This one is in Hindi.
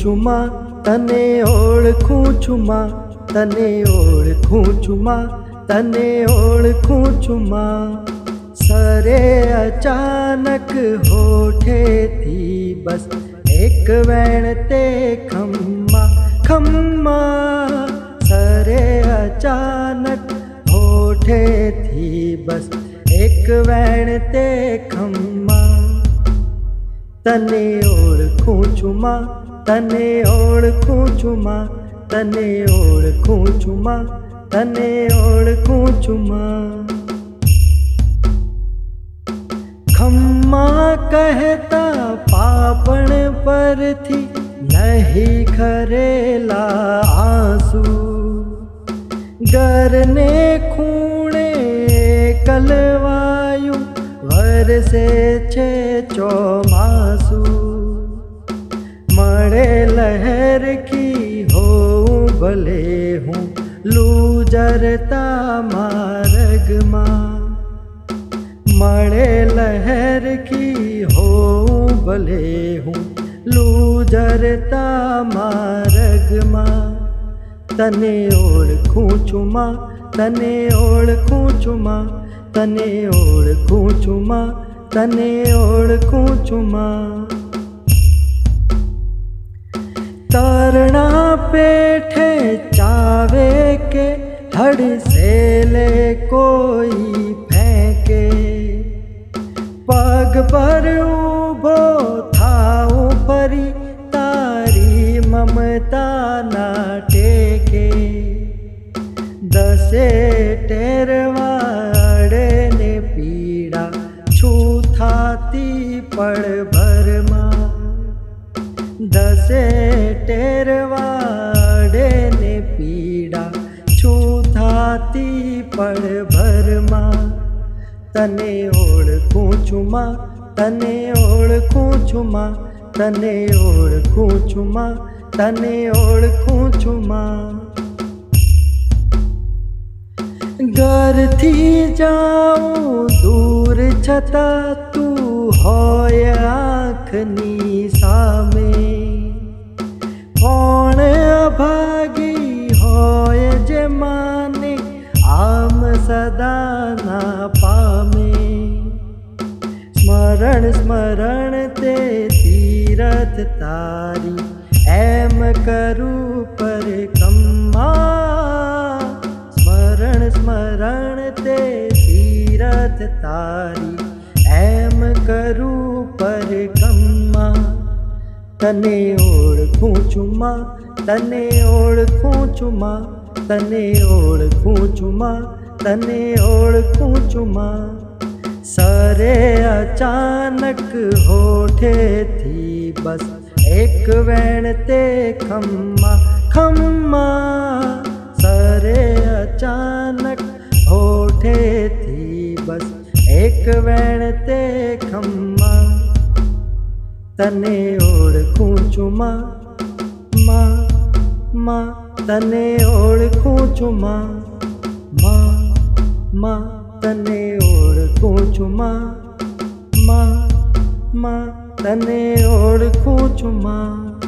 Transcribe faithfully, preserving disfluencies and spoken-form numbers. છું માં તને ઓળખું છું માં તને ઓળખું છું માં તને ઓળખું છું માં સરે અચાનક હોઠેથી બસ એક વેણ તે ખમ્મા ખમ્મા સરે અચાનક હોઠેથી બસ एक वैण ते खम्मा तने ओळखूं छुं मां तने ओळखूं छुं मां तने ओळखूं छुं मां तने ओळखूं छुं मां खम्मा कहता पापण परथी नहीं खरेला आंसू गरने खूणे कलवायु वरसे छे चौमासु मरे लहर की हो भले हूँ लू जरता मार्ग माँ मरे लहर की हो भले हूँ लू जरता मार्ग माँ तने ओळखूं छुं मां तने ओळखूं छुं मां तने ओळखूं छुं मां तने ओळखूं छुं मां तरणा पेठे चावे के हड़ से ले कोई फेंके पग पर उभो थाऊ परी तारी ममता ना टेके दसे टेरवा छूथाती पड़ भर मां दसे टेरवाड़े ने पीड़ा छूथाती पड़ भर मां तने ओळखूं छुं मां तने ओळखूं छुं मां तने ओळखूं छुं मां तने ओळखूं छुं मां घर थी जाऊं दूर छता तू होय आँखनी सामे कौन अभागी होय जे माने आम सदा ना पामे स्मरण स्मरण ते तीरथ तारी एम करू पर कम्मा स्मरण ते तीरथ तारी एम करूं पर कम्मा तने ओळखूं छुं मां तने ओळखूं छुं मां तने ओळखूं छुं मां तने ओळखूं छुं मां सरे अचानक होठेथी बस एक वेण ते खम्मा खम्मा सरे अचानक होठे थी बस एक वेण ते खम्मा तने ओळखूं छुं मां मां मां तने ओळखूं छुं मां मां मां तने ओळखूं छुं मां मां मां तने ओळखूं छुं मां।